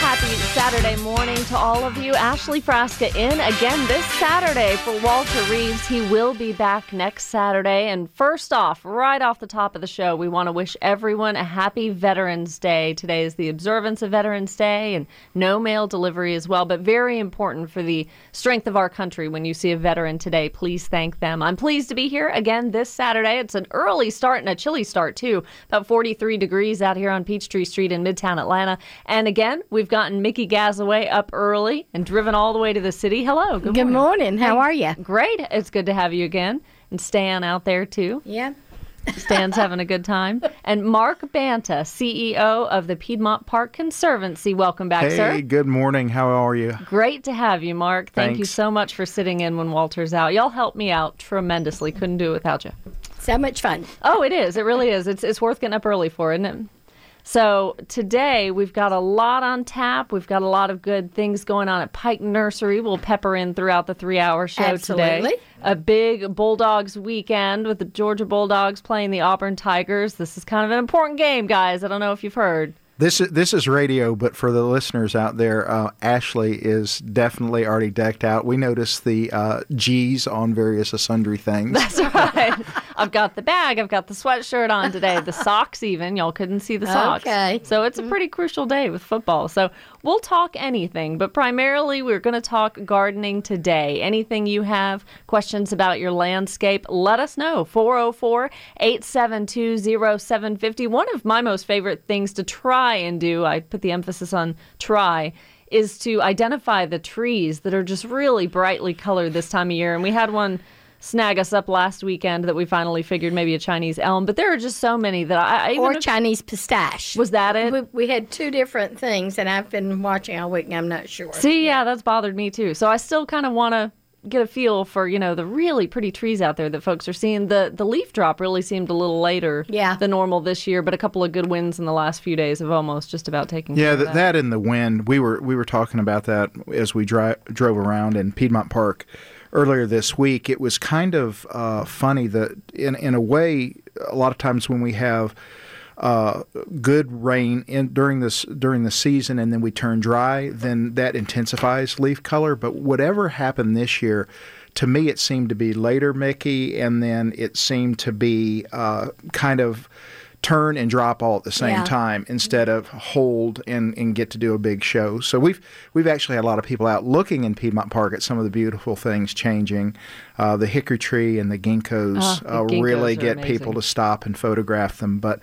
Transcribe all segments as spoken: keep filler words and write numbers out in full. Happy Saturday morning to all of you. Ashley Frasca in again this Saturday for Walter Reeves. He will be back next Saturday. And first off, right off the top of the show, we want to wish everyone a happy Veterans Day. Today is the observance of Veterans Day and no mail delivery as well, but very important for the strength of our country. When you see a veteran today, please thank them. I'm pleased to be here again this Saturday. It's an early start and a chilly start too. About forty-three degrees out here on Peachtree Street in Midtown Atlanta. And again, we've gotten Mickey Gazaway up early and driven all the way to the city. Hello. Good morning. Good morning. How are you? Great. It's good to have you again. And Stan out there, too. Yeah. Stan's having a good time. And Mark Banta, C E O of the Piedmont Park Conservancy. Welcome back, hey, sir. Hey, good morning. How are you? Great to have you, Mark. Thank Thanks. you so much for sitting in when Walter's out. Y'all helped me out tremendously. Couldn't do it without you. So much fun. Oh, it is. It really is. It's, it's worth getting up early for, isn't it? So today we've got a lot on tap. We've got a lot of good things going on at Pike Nursery. We'll pepper in throughout the three-hour show Absolutely. today. A big Bulldogs weekend with the Georgia Bulldogs playing the Auburn Tigers. This is kind of an important game, guys. I don't know if you've heard. This is, this is radio, but for the listeners out there, uh, Ashley is definitely already decked out. We noticed the uh, G's on various sundry things. That's right. I've got the bag. I've got the sweatshirt on today. The socks even. Y'all couldn't see the socks. Okay. So it's a pretty crucial day with football. So we'll talk anything, but primarily we're going to talk gardening today. Anything you have, questions about your landscape, let us know. four oh four, eight seven two, oh seven five oh. One of my most favorite things to try and do, I put the emphasis on try, is to identify the trees that are just really brightly colored this time of year. And we had one snag us up last weekend that we finally figured maybe a Chinese elm, but there are just so many that I... I even or Chinese pistache. Was that it? We, we had two different things, and I've been watching all week, and I'm not sure. See, yeah, that's bothered me too. So I still kind of want to get a feel for, you know, the really pretty trees out there that folks are seeing. The the leaf drop really seemed a little later yeah. than normal this year, but a couple of good winds in the last few days have almost just about taken yeah, care th- of that. Yeah, that and the wind. We were we were talking about that as we dri- drove around in Piedmont Park earlier this week. It was kind of uh, funny that in, in a way, a lot of times when we have Uh, good rain in, during this during the season, and then we turn dry, then that intensifies leaf color. But whatever happened this year, to me, it seemed to be later, Mickey, and then it seemed to be uh, kind of turn and drop all at the same yeah. time instead of hold and, and get to do a big show. So we've we've actually had a lot of people out looking in Piedmont Park at some of the beautiful things changing. Uh, the hickory tree and the ginkgos, oh, the ginkgos uh, really get amazing. people to stop and photograph them. But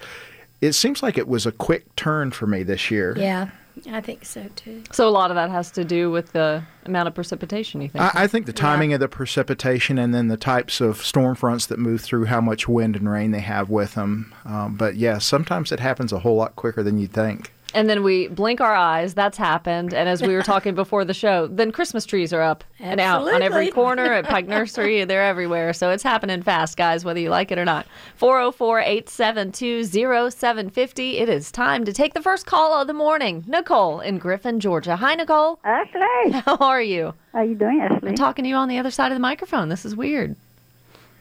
it seems like it was a quick turn for me this year. Yeah, I think so, too. So a lot of that has to do with the amount of precipitation, you think? I, I think the timing yeah. of the precipitation and then the types of storm fronts that move through, how much wind and rain they have with them. Um, but, yeah, sometimes it happens a whole lot quicker than you'd think. And then we blink our eyes. That's happened. And as we were talking before the show, then Christmas trees are up Absolutely. and out on every corner at Pike Nursery. They're everywhere. So it's happening fast, guys, whether you like it or not. four oh four, eight seven two, oh seven five oh. It is time to take the first call of the morning. Nicole in Griffin, Georgia. Hi, Nicole. Ashley. How are you? How are you doing, Ashley? I'm talking to you on the other side of the microphone. This is weird.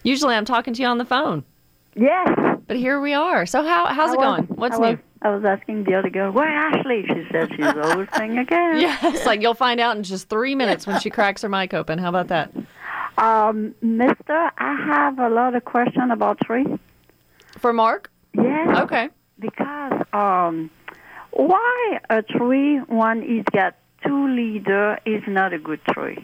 Usually I'm talking to you on the phone. Yes. But here we are. So how how's I it was, going? What's I new? Was, I was asking Dale to go, where Ashley? She said she's always singing again. Yeah, it's like you'll find out in just three minutes when she cracks her mic open. How about that? Um, mister, I have a lot of questions about trees. For Mark? Yes. Okay. Because um, why a tree, one is got two leader, is not a good tree?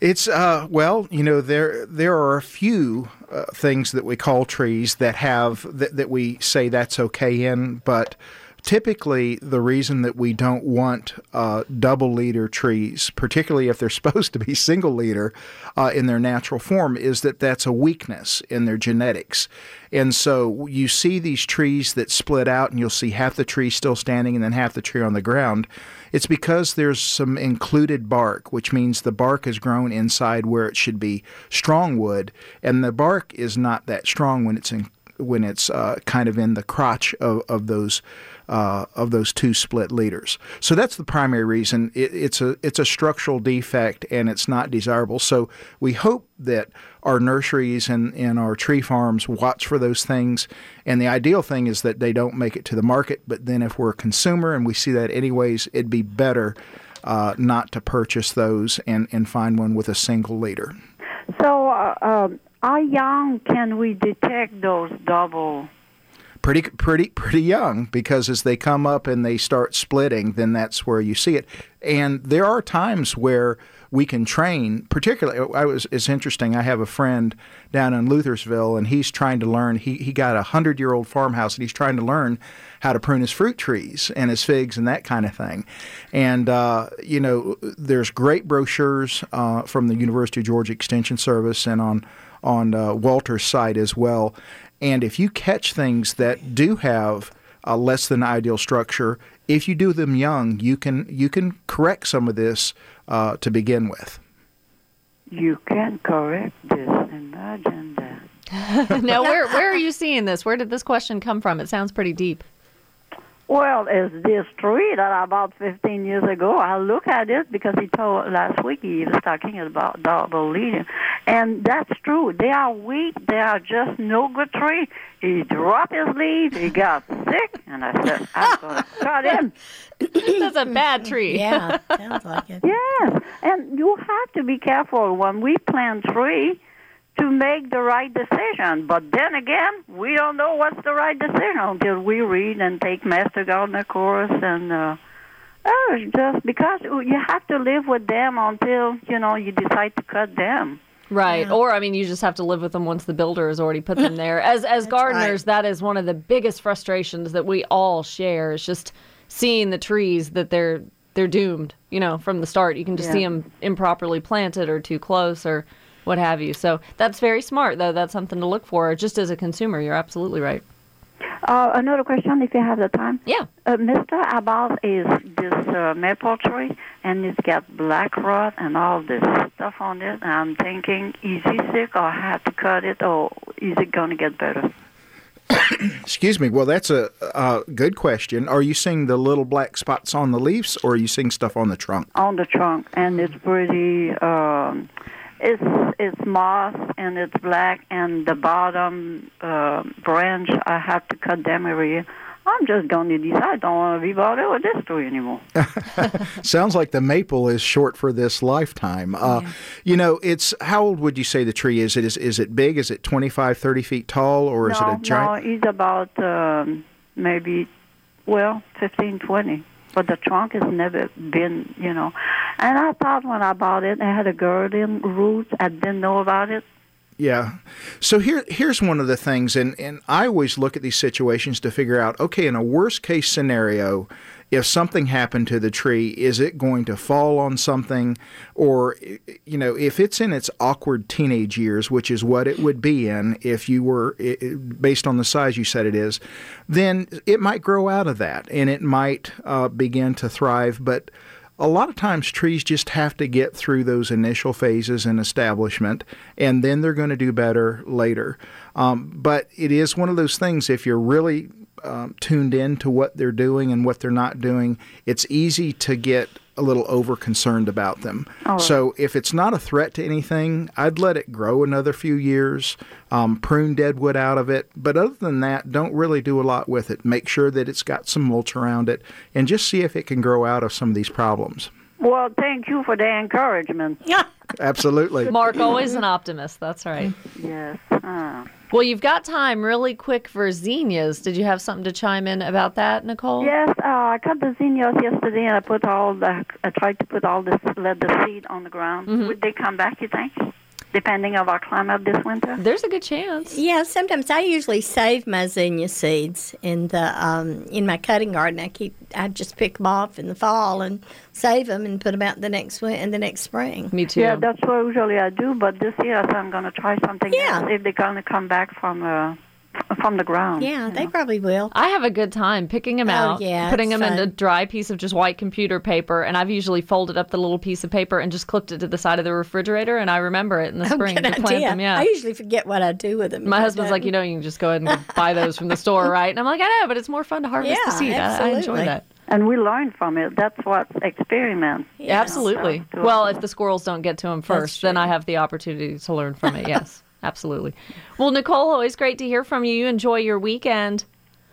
It's, uh, well, you know, there there are a few uh, things that we call trees that have, that, that we say that's okay in, but Typically, the reason that we don't want uh, double leader trees, particularly if they're supposed to be single leader uh, in their natural form, is that that's a weakness in their genetics. And so you see these trees that split out, and you'll see half the tree still standing and then half the tree on the ground. It's because there's some included bark, which means the bark is grown inside where it should be strong wood, and the bark is not that strong when it's in, when it's uh, kind of in the crotch of, of those uh, of those two split leaders. So that's the primary reason. It, it's a it's a structural defect, and it's not desirable. So we hope that our nurseries and, and our tree farms watch for those things. And the ideal thing is that they don't make it to the market. But then if we're a consumer and we see that anyways, it'd be better uh, not to purchase those and, and find one with a single leader. So uh, um, how young can we detect those double? Pretty, pretty, pretty young, because as they come up and they start splitting, then that's where you see it. And there are times where we can train. Particularly, I was. It's interesting. I have a friend down in Luthersville, and he's trying to learn. He he got a hundred-year-old farmhouse, and he's trying to learn how to prune his fruit trees and his figs and that kind of thing. And uh, you know, there's great brochures uh, from the University of Georgia Extension Service and on on uh, Walter's site as well. And if you catch things that do have a less than ideal structure, if you do them young, you can you can correct some of this uh, to begin with. You can correct this. Imagine that. Now, where where are you seeing this? Where did this question come from? It sounds pretty deep. Well, it's this tree that about fifteen years ago, I look at it because he told last week he was talking about double leading. And that's true. They are weak. They are just no good tree. He dropped his leaves. He got sick. And I said, I'm going to cut him. That's a bad tree. Yeah, sounds like it. Yes. And you have to be careful when we plant trees to make the right decision. But then again, we don't know what's the right decision until we read and take Master Gardener course. And uh, oh, just because you have to live with them until, you know, you decide to cut them. Right. Yeah. Or, I mean, you just have to live with them once the builder has already put them there. As as gardeners, right. That is one of the biggest frustrations that we all share, is just seeing the trees that they're they're doomed, you know, from the start. You can just yeah. see them improperly planted or too close or what have you. So that's very smart, though. That's something to look for. Just as a consumer, you're absolutely right. Uh, another question, if you have the time. Yeah. Uh, Mister Abbas is this uh, maple tree, and it's got black rot and all this stuff on it. And I'm thinking, is he sick or have to cut it, or is it going to get better? Excuse me. Well, that's a, a good question. Are you seeing the little black spots on the leaves, or are you seeing stuff on the trunk? On the trunk, and it's pretty... Um, It's it's moss, and it's black, and the bottom uh, branch, I have to cut them every year. I'm just going to decide I don't want to be bothered with this tree anymore. Sounds like the maple is short for this lifetime. Uh, yeah. You know, it's how old would you say the tree is? It is, is it big? Is it twenty-five, thirty feet tall, or no, is it a giant? No, it's about um, maybe, well, fifteen, twenty. But the trunk has never been, you know. And I thought when I bought it, I had a garden root. I didn't know about it. Yeah. So here, here's one of the things, and, and I always look at these situations to figure out, okay, in a worst-case scenario, if something happened to the tree, is it going to fall on something? Or, you know, if it's in its awkward teenage years, which is what it would be in if you were, based on the size you said it is, then it might grow out of that, and it might uh, begin to thrive. But a lot of times trees just have to get through those initial phases and establishment, and then they're going to do better later. Um, but it is one of those things, if you're really Um, tuned in to what they're doing and what they're not doing, it's easy to get a little over-concerned about them. Right. So if it's not a threat to anything, I'd let it grow another few years, um, prune dead wood out of it. But other than that, don't really do a lot with it. Make sure that it's got some mulch around it, and just see if it can grow out of some of these problems. Well, thank you for the encouragement. Yeah. Absolutely. Mark, always an optimist. That's right. Yes. Uh. Well, you've got time really quick for zinnias. Did you have something to chime in about that, Nicole? Yes, uh, I cut the zinnias yesterday, and I put all the, I tried to put all this, let the seed on the ground. Mm-hmm. Would they come back, you think? depending on our climate this winter? There's a good chance. Yeah, sometimes I usually save my zinnia seeds in the um, in my cutting garden. I keep I just pick them off in the fall and save them and put them out the next win- and the next spring. Me too. Yeah, that's what usually I do. But this year I'm going to try something yeah. else if they're going to come back from uh, from the ground. Yeah, they know. probably will. I have a good time picking them oh, out, yeah, putting them fun. in a dry piece of just white computer paper, and I've usually folded up the little piece of paper and just clipped it to the side of the refrigerator, and I remember it in the oh, spring to plant idea. them. Yeah, I usually forget what I do with them. My husband's like, you know, you can just go ahead and buy those from the store, right? And I'm like, I know, but it's more fun to harvest yeah, the seed. I, I enjoy that. And we learn from it. That's what's experiment. Yeah, absolutely. So, well, if the squirrels don't get to them first, then I have the opportunity to learn from it, yes. Absolutely. Well, Nicole, always great to hear from you. You enjoy your weekend.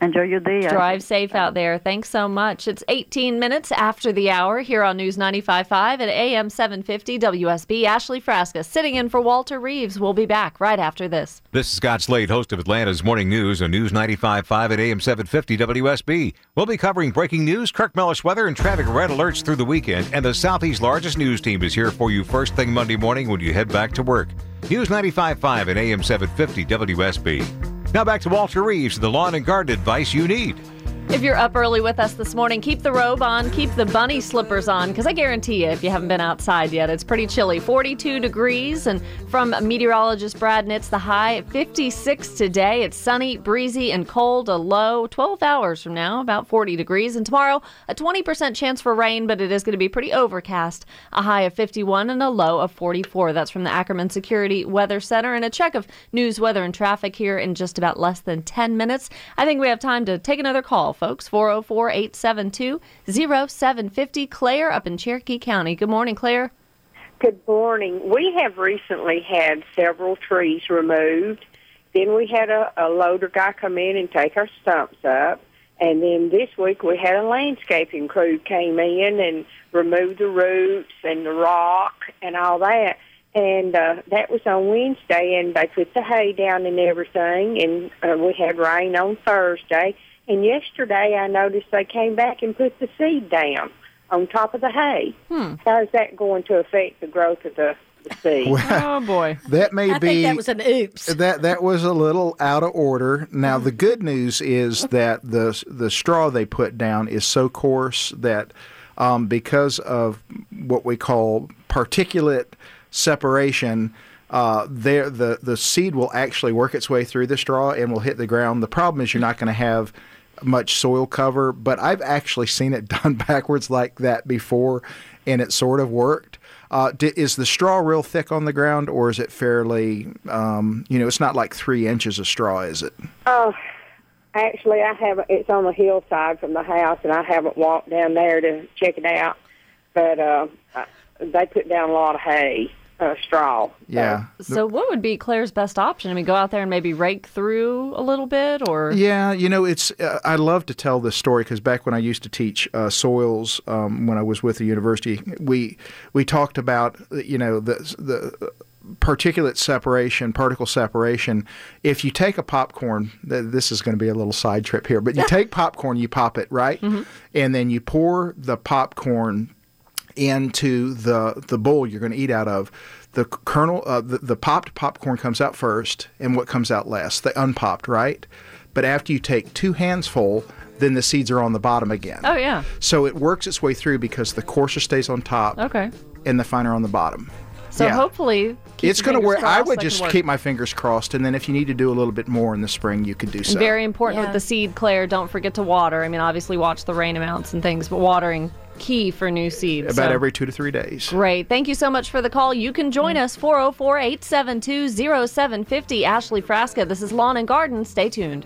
Enjoy your day. Drive safe out there. Thanks so much. It's eighteen minutes after the hour here on News ninety-five point five at A M seven fifty W S B. Ashley Frasca sitting in for Walter Reeves. We'll be back right after this. This is Scott Slade, host of Atlanta's Morning News on News ninety-five point five at A M seven fifty W S B. We'll be covering breaking news, Kirk Mellish weather, and traffic red alerts through the weekend. And the Southeast's largest news team is here for you first thing Monday morning when you head back to work. News ninety-five point five at A M seven fifty W S B. Now back to Walter Reeves, the lawn and garden advice you need. If you're up early with us this morning, keep the robe on, keep the bunny slippers on, because I guarantee you, if you haven't been outside yet, it's pretty chilly. forty-two degrees, and from meteorologist Brad Nitz, the high fifty-six today. It's sunny, breezy, and cold, a low twelve hours from now, about forty degrees. And tomorrow, a twenty percent chance for rain, but it is going to be pretty overcast, a high of fifty-one and a low of forty-four. That's from the Ackerman Security Weather Center. And a check of news, weather, and traffic here in just about less than ten minutes. I think we have time to take another call, folks. Four oh four, eight seven two, oh seven five oh. Claire up in Cherokee County. Good morning, Claire. Good morning. We have recently had several trees removed. Then we had a, a loader guy come in and take our stumps up. And then this week we had a landscaping crew came in and removed the roots and the rock and all that. And uh, that was on Wednesday, and they put the hay down and everything. And uh, we had rain on Thursday. And yesterday I noticed they came back and put the seed down on top of the hay. Hmm. How is that going to affect the growth of the, the seed? Well, oh, boy. That may I be... I think that was an oops. That that was a little out of order. Now, the good news is that the the straw they put down is so coarse that um, because of what we call particulate separation... Uh, there, the, the seed will actually work its way through the straw and will hit the ground. The problem is you're not going to have much soil cover, but I've actually seen it done backwards like that before, and it sort of worked. Uh, d- is the straw real thick on the ground, or is it fairly, um, you know, it's not like three inches of straw, is it? Oh, actually, I have. It's on the hillside from the house, and I haven't walked down there to check it out, but uh, they put down a lot of hay. Uh, straw. Yeah. So, so what would be Claire's best option? I mean, go out there and maybe rake through a little bit, or? Yeah, you know, it's. Uh, I love to tell this story because back when I used to teach uh, soils, um, when I was with the university, we we talked about you know the the particulate separation, particle separation. If you take a popcorn, th- this is going to be a little side trip here, but you take popcorn, you pop it, right, mm-hmm. and then you pour the popcorn into the the bowl you're going to eat out of. The kernel, uh, the, the popped popcorn comes out first, and what comes out last? The unpopped, right? But after you take two hands full, then the seeds are on the bottom again. Oh, yeah. So it works its way through because the coarser stays on top, okay, and the finer on the bottom. So yeah. hopefully... It's going to work. I would just keep my fingers crossed, and then if you need to do a little bit more in the spring, you could do so. Very important yeah. with the seed, Claire. Don't forget to water. I mean, obviously watch the rain amounts and things, but watering... key for new seeds. About so. every two to three days. Great. Thank you so much for the call. You can join us, four oh four, eight seven two, oh seven five oh. Ashley Frasca, this is Lawn and Garden. Stay tuned.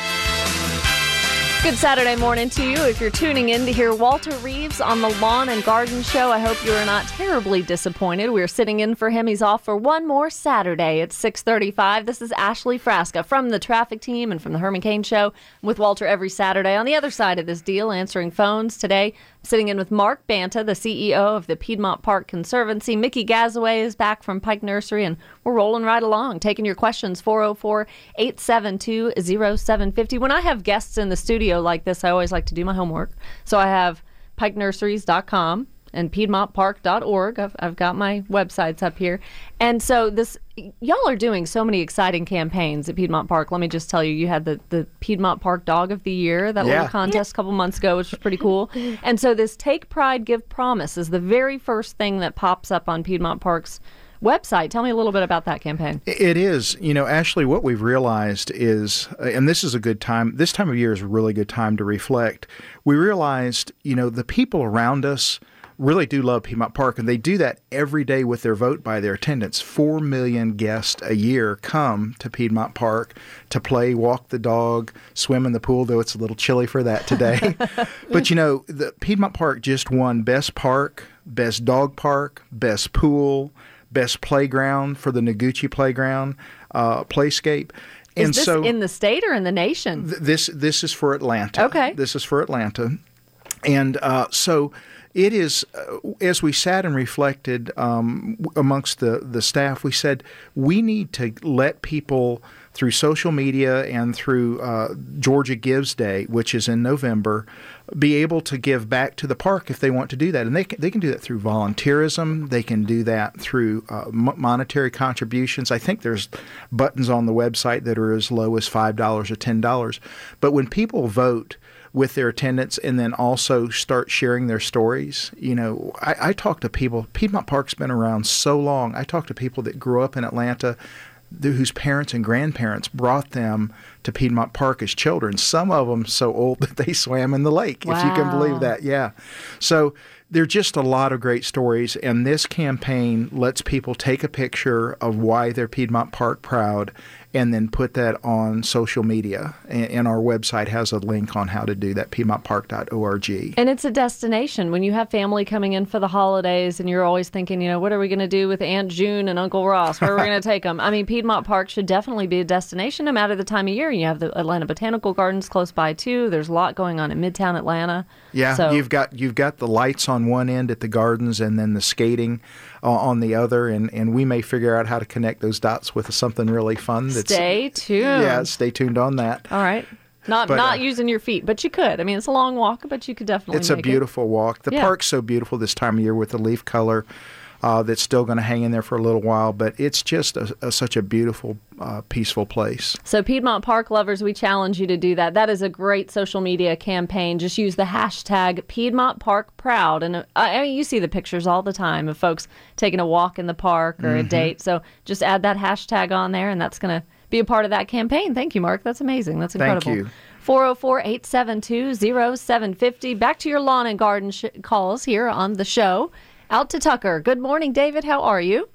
Good Saturday morning to you. If you're tuning in to hear Walter Reeves on the Lawn and Garden Show, I hope you are not terribly disappointed. We're sitting in for him. He's off for one more Saturday at six thirty-five. This is Ashley Frasca from the traffic team and from the Herman Cain Show with Walter every Saturday. On the other side of this deal, answering phones today, sitting in with Mark Banta, the C E O of the Piedmont Park Conservancy. Mickey Gazaway is back from Pike Nursery, and we're rolling right along, taking your questions, four oh four, eight seven two, oh seven five oh. When I have guests in the studio like this, I always like to do my homework. So I have pike nurseries dot com and piedmont park dot org. I've, I've got my websites up here. And so this, y'all are doing so many exciting campaigns at Piedmont Park. Let me just tell you, you had the, the Piedmont Park Dog of the Year, that yeah. little contest a couple months ago, which was pretty cool. And so this Take Pride, Give Promise is the very first thing that pops up on Piedmont Park's website. Tell me a little bit about that campaign. It is. You know, Ashley, what we've realized is, and this is a good time, this time of year is a really good time to reflect. We realized, you know, the people around us really do love Piedmont Park, and they do that every day with their vote by their attendance. Four million guests a year come to Piedmont Park to play, walk the dog, swim in the pool, though it's a little chilly for that today. But, you know, the Piedmont Park just won Best Park, Best Dog Park, Best Pool, Best Playground for the Noguchi Playground uh, Playscape. And is this so, in the state or in the nation? Th this this is for Atlanta. Okay. This is for Atlanta. And uh, so it is, uh, as we sat and reflected um, amongst the, the staff, we said we need to let people, through social media and through uh, Georgia Gives Day, which is in November, be able to give back to the park if they want to do that. And they can, they can do that through volunteerism. They can do that through uh, m monetary contributions. I think there's buttons on the website that are as low as five dollars or ten dollars. But when people vote with their attendance and then also start sharing their stories, you know, I, I talk to people. Piedmont Park's been around so long. I talk to people that grew up in Atlanta whose parents and grandparents brought them to Piedmont Park as children. Some of them so old that they swam in the lake, wow. if you can believe that. Yeah. So there are just a lot of great stories, and this campaign lets people take a picture of why they're Piedmont Park proud and then put that on social media. And our website has a link on how to do that, piedmont park dot org. And it's a destination. When you have family coming in for the holidays and you're always thinking, you know, what are we going to do with Aunt June and Uncle Ross? Where are we going to take them? I mean, Piedmont Park should definitely be a destination no matter the time of year. You have the Atlanta Botanical Gardens close by too. There's a lot going on in Midtown Atlanta. Yeah, so you've got you've got the lights on one end at the gardens, and then the skating uh, on the other. And and we may figure out how to connect those dots with something really fun. That's, stay tuned. Yeah, stay tuned on that. All right. Not but, not uh, using your feet, but you could. I mean, it's a long walk, but you could definitely. It's make a beautiful it. walk. The yeah. park's so beautiful this time of year with the leaf color. Uh, that's still going to hang in there for a little while, but it's just a, a, such a beautiful, uh, peaceful place. So Piedmont Park lovers, we challenge you to do that. That is a great social media campaign. Just use the hashtag Piedmont Park Proud. And uh, I mean, you see the pictures all the time of folks taking a walk in the park or mm-hmm. a date. So just add that hashtag on there, and that's going to be a part of that campaign. Thank you, Mark. That's amazing. That's incredible. Thank you. four oh four, eight seven two, oh seven five oh. Back to your lawn and garden sh calls here on the show. Out to Tucker. Good morning, David. How are you?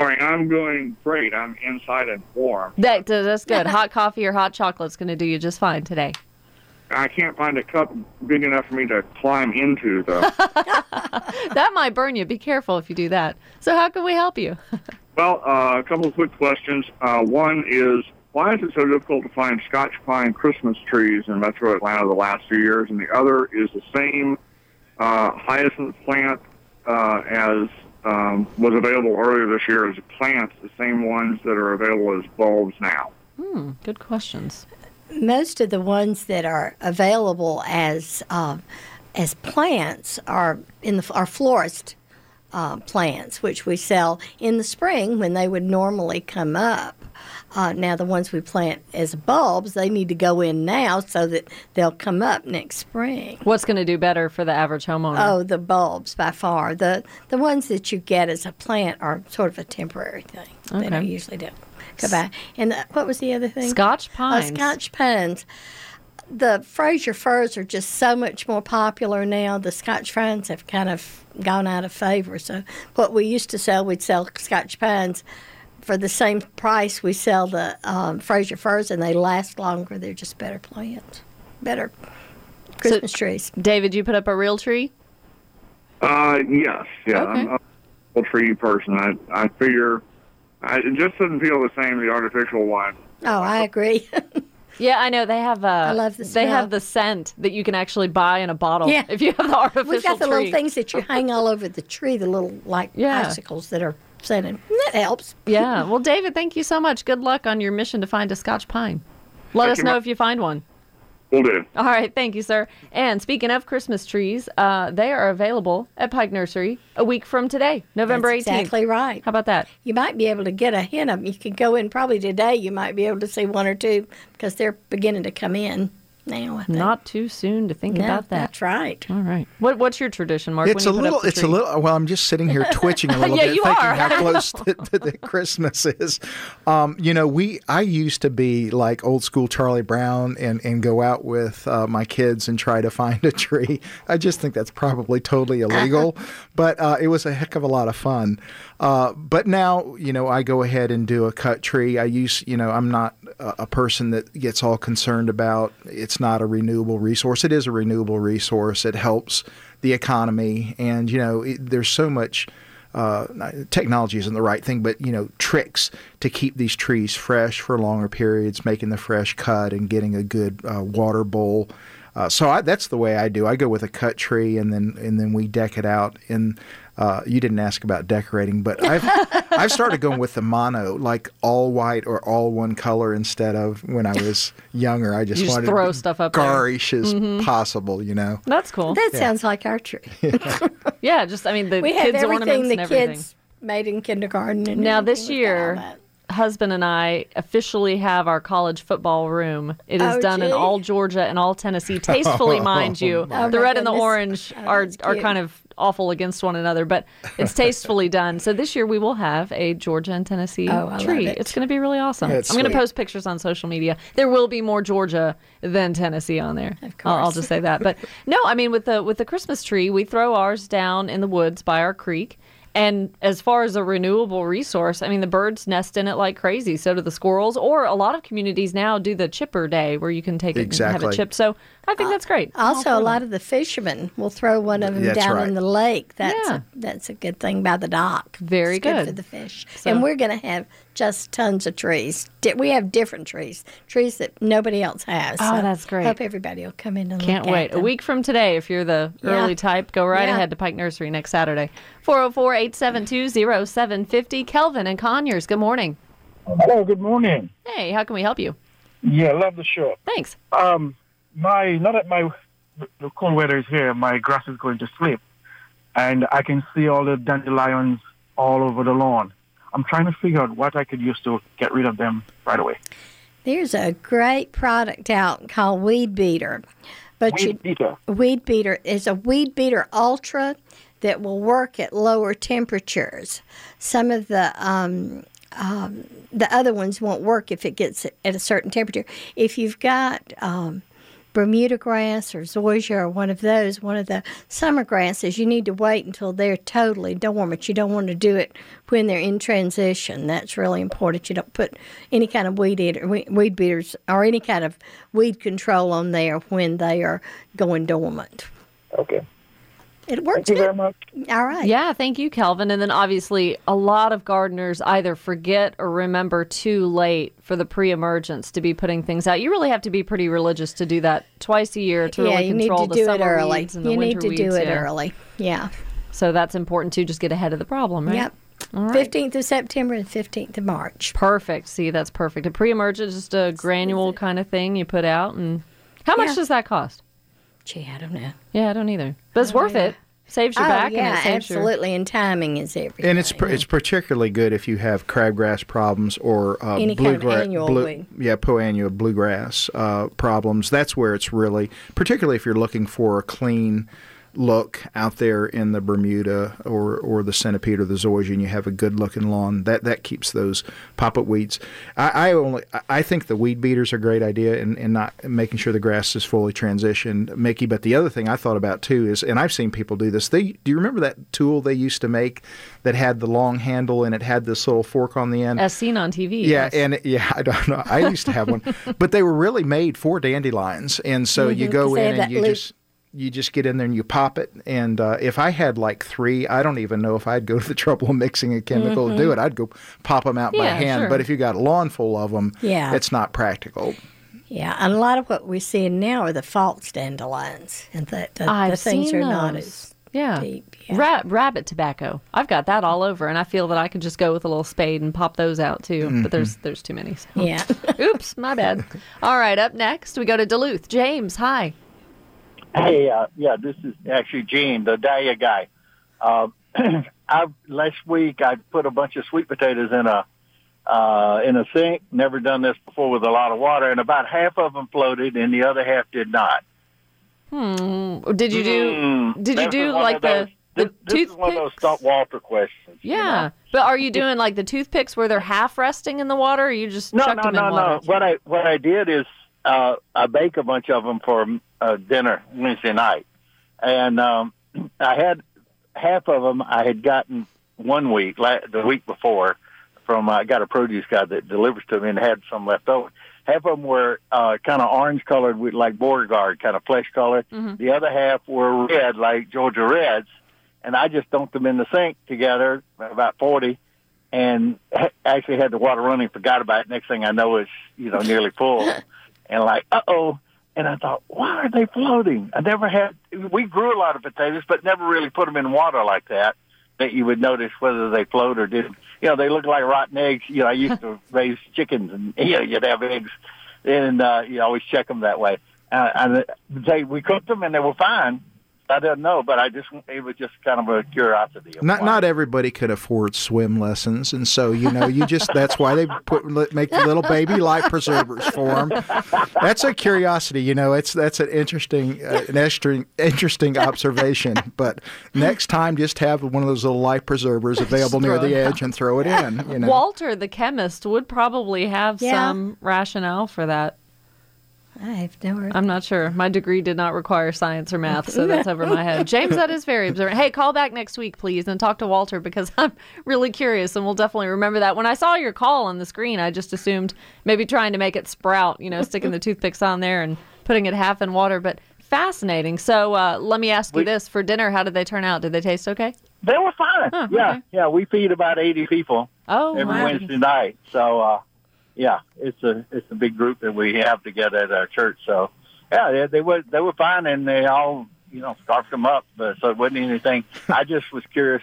Morning. I'm doing great. I'm inside and warm. That, that's good. Hot coffee or hot chocolate's going to do you just fine today. I can't find a cup big enough for me to climb into, though. That might burn you. Be careful if you do that. So how can we help you? Well, uh, a couple of quick questions. Uh, one is, why is it so difficult to find Scotch pine Christmas trees in metro Atlanta the last few years? And the other is the same uh, hyacinth plant Uh, as um, was available earlier this year as plants, the same ones that are available as bulbs now? Hmm, good questions. Most of the ones that are available as uh, as plants are in the are florist uh, plants, which we sell in the spring when they would normally come up. Uh, now the ones we plant as bulbs, they need to go in now so that they'll come up next spring. What's going to do better for the average homeowner? Oh, the bulbs by far. The the ones that you get as a plant are sort of a temporary thing. Okay. They don't usually do. Go back. And the, what was the other thing? Scotch pines. Oh, Scotch pines. The Fraser firs are just so much more popular now. The Scotch pines have kind of gone out of favor. So what we used to sell, we'd sell Scotch pines for the same price we sell the um, Fraser firs, and they last longer. They're just better plants. better Christmas so, trees. David, you put up a real tree? Uh, yes, yeah. Okay. I'm, I'm a real tree person. I, I figure I, it just doesn't feel the same as the artificial one. Oh, I agree. Yeah, I know. They have uh, I love the smell. They have the scent that you can actually buy in a bottle yeah. if you have the artificial tree. We've got the tree. Little things that you hang all over the tree, the little, like, yeah. icicles that are scented. That helps. Yeah. Well, David, thank you so much. Good luck on your mission to find a Scotch pine. Let thank us know much. If you find one. Will do. All right. Thank you, sir. And speaking of Christmas trees, uh, they are available at Pike Nursery a week from today, November eighteenth. That's exactly right. How about that? You might be able to get a hint of them. You could go in probably today. You might be able to see one or two because they're beginning to come in now. I think. Not too soon to think no, about that. That's right. All right. What What's your tradition, Mark? It's when you a put little. Up the it's tree? a little. Well, I'm just sitting here twitching a little yeah, bit, you thinking are. How close that Christmas is. Um, you know, we I used to be like old school Charlie Brown and and go out with uh, my kids and try to find a tree. I just think that's probably totally illegal, but uh, it was a heck of a lot of fun. Uh, but now, you know, I go ahead and do a cut tree. I use, you know, I'm not a, a person that gets all concerned about it's not a renewable resource. It is a renewable resource. It helps the economy. And, you know, it, there's so much uh, technology isn't the right thing, but, you know, tricks to keep these trees fresh for longer periods, making the fresh cut and getting a good uh, water bowl. Uh, so I, that's the way I do. I go with a cut tree, and then and then we deck it out. And uh, you didn't ask about decorating, but I've I've started going with the mono, like all white or all one color instead of when I was younger. I just, just wanted throw to be stuff up garish there. As mm-hmm. possible, you know. That's cool. That yeah. sounds like our tree. Yeah, yeah just I mean the we kids' have ornaments the and everything. Kids made in kindergarten. And now this year. Husband and I officially have our college football room. It is oh, done gee. in all Georgia and all Tennessee, tastefully, mind you. Oh, the red goodness. and the orange oh, are are kind of awful against one another, but it's tastefully done. So this year we will have a Georgia and Tennessee oh, tree. It. It's going to be really awesome. Yeah, I'm going to post pictures on social media. There will be more Georgia than Tennessee on there. Of course. I'll, I'll just say that. But no, I mean with the with the Christmas tree, we throw ours down in the woods by our creek. And as far as a renewable resource, I mean, the birds nest in it like crazy. So do the squirrels. Or a lot of communities now do the chipper day where you can take it exactly. and have it chipped. So I think uh, that's great. Also, a lot of the fishermen will throw one of them that's down right. in the lake. That's, yeah. a, that's a good thing by the dock. Very good. good for the fish. So. And we're going to have just tons of trees. We have different trees, trees that nobody else has. Oh, so that's great. I hope everybody will come in and Can't look at wait. them. A week from today, if you're the yeah. early type, go right yeah. ahead to Pike Nursery next Saturday. four oh four, eight seven two, oh seven five oh. Kelvin and Conyers, good morning. Hello, good morning. Hey, how can we help you? Yeah, love the show. Thanks. Um, my Now that my the cold weather is here, my grass is going to sleep, and I can see all the dandelions all over the lawn. I'm trying to figure out what I could use to get rid of them right away. There's a great product out called Weed Beater. But Weed you, Beater. Weed Beater is a Weed Beater Ultra that will work at lower temperatures. Some of the um, um, the other ones won't work if it gets at a certain temperature. If you've got um, Bermuda grass or zoysia or one of those, one of the summer grasses, you need to wait until they're totally dormant. You don't want to do it when they're in transition. That's really important. You don't put any kind of weed eater, weed beaters or any kind of weed control on there when they are going dormant. Okay. It works. Thank you very much. All right. Yeah, thank you, Kelvin. And then obviously a lot of gardeners either forget or remember too late for the pre-emergence to be putting things out. You really have to be pretty religious to do that twice a year to yeah, really control the summer weeds and the winter weeds. You need to do it early. Yeah. So that's important, too. Just get ahead of the problem, right? Yep. All right. fifteenth of September and fifteenth of March. Perfect. See, that's perfect. A pre-emergence is just a granule kind of thing you put out. And how much yeah. does that cost? Gee, I don't know. Yeah, I don't either. But it's worth it. Saves your oh, back. Yeah, and it saves absolutely. Your... And timing is everything. And it's yeah. it's particularly good if you have crabgrass problems or uh, any blue kind gra- of annual blue, weed. Yeah, poa annua, bluegrass uh, problems. That's where it's really, particularly if you're looking for a clean look out there in the Bermuda or, or the Centipede or the Zoysia, and you have a good-looking lawn, that that keeps those pop-up weeds. I, I only I think the weed beater's a great idea, and, and not making sure the grass is fully transitioned, Mickey. But the other thing I thought about too is, and I've seen people do this. They do you remember that tool they used to make that had the long handle and it had this little fork on the end, as seen on T V? Yeah, yes. and it, yeah, I don't know. I used to have one, but they were really made for dandelions, and so mm-hmm. you go in and you loop. just. You just get in there and you pop it. And uh, if I had like three, I don't even know if I'd go to the trouble of mixing a chemical mm-hmm. to do it. I'd go pop them out yeah, by hand. Sure. But if you got a lawn full of them, yeah. it's not practical. Yeah, and a lot of what we're seeing now are the false dandelions, and the, the, I've the things seen are those. not as yeah. deep. Yeah. Ra- rabbit tobacco. I've got that all over, and I feel that I can just go with a little spade and pop those out too. Mm-hmm. But there's there's too many. So. Yeah. Oops, my bad. All right, up next we go to Duluth. James, hi. Hey, uh, yeah, this is actually Gene, the Dahlia guy. Uh, I've, last week I put a bunch of sweet potatoes in a uh, in a sink. Never done this before with a lot of water, and about half of them floated, and the other half did not. Hmm. Did you do? Mm, did you do like the the toothpicks? This is one of those Stump Walter questions. Yeah, you know? But are you doing like the toothpicks where they're half resting in the water? Or you just no, chucked no, them in no, water? no. What I what I did is. Uh, I bake a bunch of them for uh, dinner Wednesday night. And um, I had half of them I had gotten one week, la- the week before, from uh, I got a produce guy that delivers to me and had some left over. Half of them were uh, kind of orange-colored, with like Beauregard, kind of flesh-colored. Mm-hmm. The other half were red, like Georgia Reds. And I just dumped them in the sink together, about forty. And ha- actually had the water running, forgot about it. Next thing I know, it's, you know, nearly full. And like, uh-oh. And I thought, why are they floating? I never had, we grew a lot of potatoes, but never really put them in water like that, that you would notice whether they float or didn't. You know, they look like rotten eggs. You know, I used to raise chickens, and, you know, you'd have eggs. And uh, you always check them that way. Uh, and they, we cooked them, and they were fine. I don't know, but I just it was just kind of a curiosity. Of not why. Not everybody could afford swim lessons, and so you know you just that's why they put make the little baby life preservers for them. That's a curiosity, you know. It's that's an interesting uh, an extra, interesting observation. But next time, just have one of those little life preservers available near the edge out. and throw it in. You know? Walter, the chemist, would probably have yeah. some rationale for that. I've never. I'm not sure. My degree did not require science or math, so that's over my head. James, that is very observant. Hey, call back next week, please, and talk to Walter because I'm really curious, and we'll definitely remember that. When I saw your call on the screen, I just assumed maybe trying to make it sprout, you know, sticking the toothpicks on there and putting it half in water, but fascinating. So uh, let me ask you this. For dinner, how did they turn out? Did they taste okay? They were fine. Huh, yeah, okay. yeah. We feed about eighty people oh, every wow. Wednesday night, so... Uh, Yeah, it's a it's a big group that we have together at our church. So, yeah, they, they were they were fine, and they all you know scarfed them up, but, so it wasn't anything. I just was curious.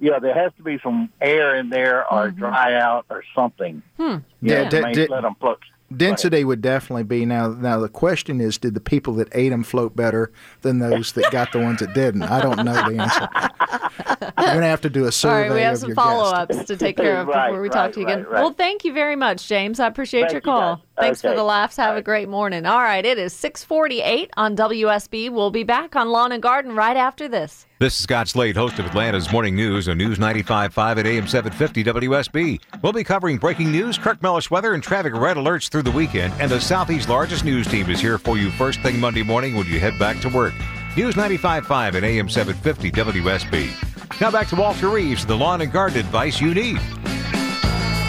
You know, there has to be some air in there, or mm-hmm. dry out, or something. Hmm. Yeah, yeah. D- d- let them float. Density would definitely be now. Now the question is, did the people that ate them float better than those that got the ones that didn't? I don't know the answer. I'm going to have to do a survey. All right, we have some follow-ups to take care of right, before we right, talk to you right, again. Right. Well, thank you very much, James. I appreciate thank your call. You Thanks okay. for the laughs. Have All a great morning. All right, it is six forty-eight on W S B. We'll be back on Lawn and Garden right after this. This is Scott Slade, host of Atlanta's Morning News on News ninety-five point five at A M seven fifty W S B. We'll be covering breaking news, Kirk Mellish weather, and traffic red alerts through the weekend. And the Southeast's largest news team is here for you first thing Monday morning when you head back to work. News ninety-five point five at A M seven fifty W S B. Now back to Walter Reeves, the lawn and garden advice you need.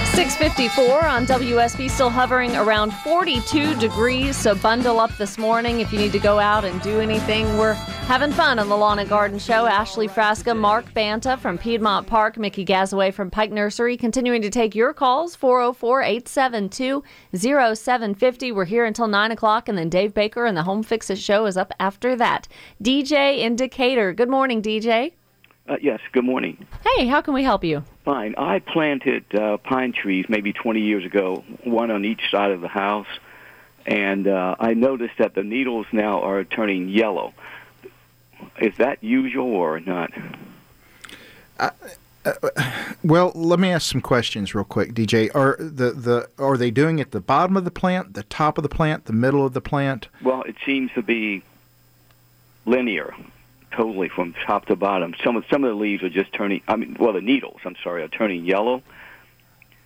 six fifty-four on W S B, still hovering around forty-two degrees, so bundle up this morning if you need to go out and do anything. We're having fun on the Lawn and Garden Show. Ashley Frasca, Mark Banta from Piedmont Park, Mickey Gazaway from Pike Nursery, continuing to take your calls, four oh four, eight seven two, oh seven five oh. We're here until nine o'clock, and then Dave Baker and the Home Fix-It Show is up after that. D J in Decatur. Good morning, D J. Uh, yes, good morning. Hey, how can we help you? Fine. I planted uh, pine trees maybe twenty years ago, one on each side of the house, and uh, I noticed that the needles now are turning yellow. Is that usual or not? Uh, uh, well, let me ask some questions real quick, D J. Are the, the are they doing it at the bottom of the plant, the top of the plant, the middle of the plant? Well, it seems to be linear. totally from top to bottom. Some of some of the leaves are just turning. I mean, well, the needles. I'm sorry, are turning yellow.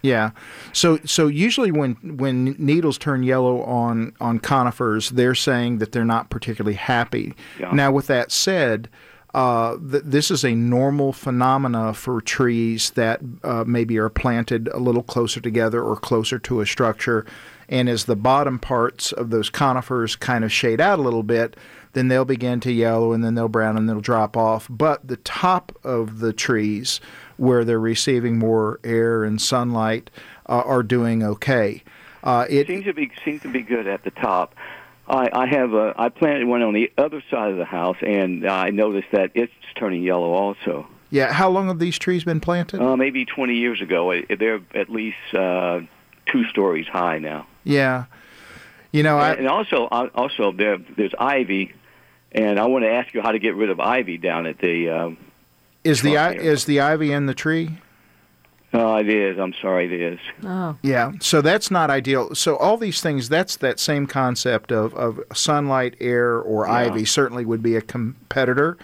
Yeah. So so usually when when needles turn yellow on on conifers, they're saying that they're not particularly happy. Yeah. Now, with that said, Uh, th- this is a normal phenomena for trees that uh, maybe are planted a little closer together or closer to a structure. And as the bottom parts of those conifers kind of shade out a little bit, then they'll begin to yellow and then they'll brown and they'll drop off. But the top of the trees, where they're receiving more air and sunlight, uh, are doing okay. Uh, it seems to be seems to be good at the top. I, I have a. I planted one on the other side of the house, and I noticed that it's turning yellow also. Yeah. How long have these trees been planted? Uh, maybe twenty years ago. They're at least uh, two stories high now. Yeah. You know, I, and also, also there, there's ivy, and I want to ask you how to get rid of ivy down at the. Um, is the I, is the ivy in the tree? Oh, it is. I'm sorry, it is. Oh. Yeah, so that's not ideal. So all these things, that's that same concept of, of sunlight, air, or yeah. ivy certainly would be a competitor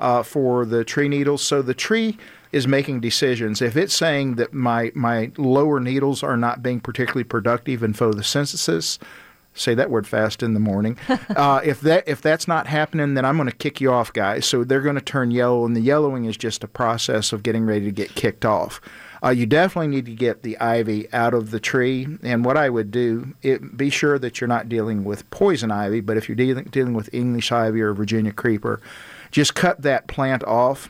uh, for the tree needles. So the tree is making decisions. If it's saying that my, my lower needles are not being particularly productive in photosynthesis, say that word fast in the morning, uh, if that if that's not happening, then I'm going to kick you off, guys. So they're going to turn yellow, and the yellowing is just a process of getting ready to get kicked off. Uh, you definitely need to get the ivy out of the tree. And what I would do, it, be sure that you're not dealing with poison ivy, but if you're dealing, dealing with English ivy or Virginia creeper, just cut that plant off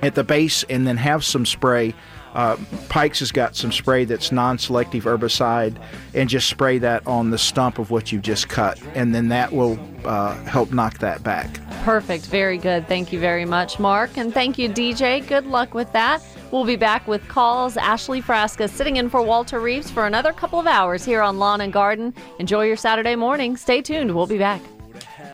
at the base and then have some spray. Uh, Pike's has got some spray that's non-selective herbicide, and just spray that on the stump of what you've just cut, and then that will uh, help knock that back. Perfect. Very good. Thank you very much, Mark. And thank you, D J. Good luck with that. We'll be back with calls. Ashley Frasca sitting in for Walter Reeves for another couple of hours here on Lawn and Garden. Enjoy your Saturday morning. Stay tuned. We'll be back.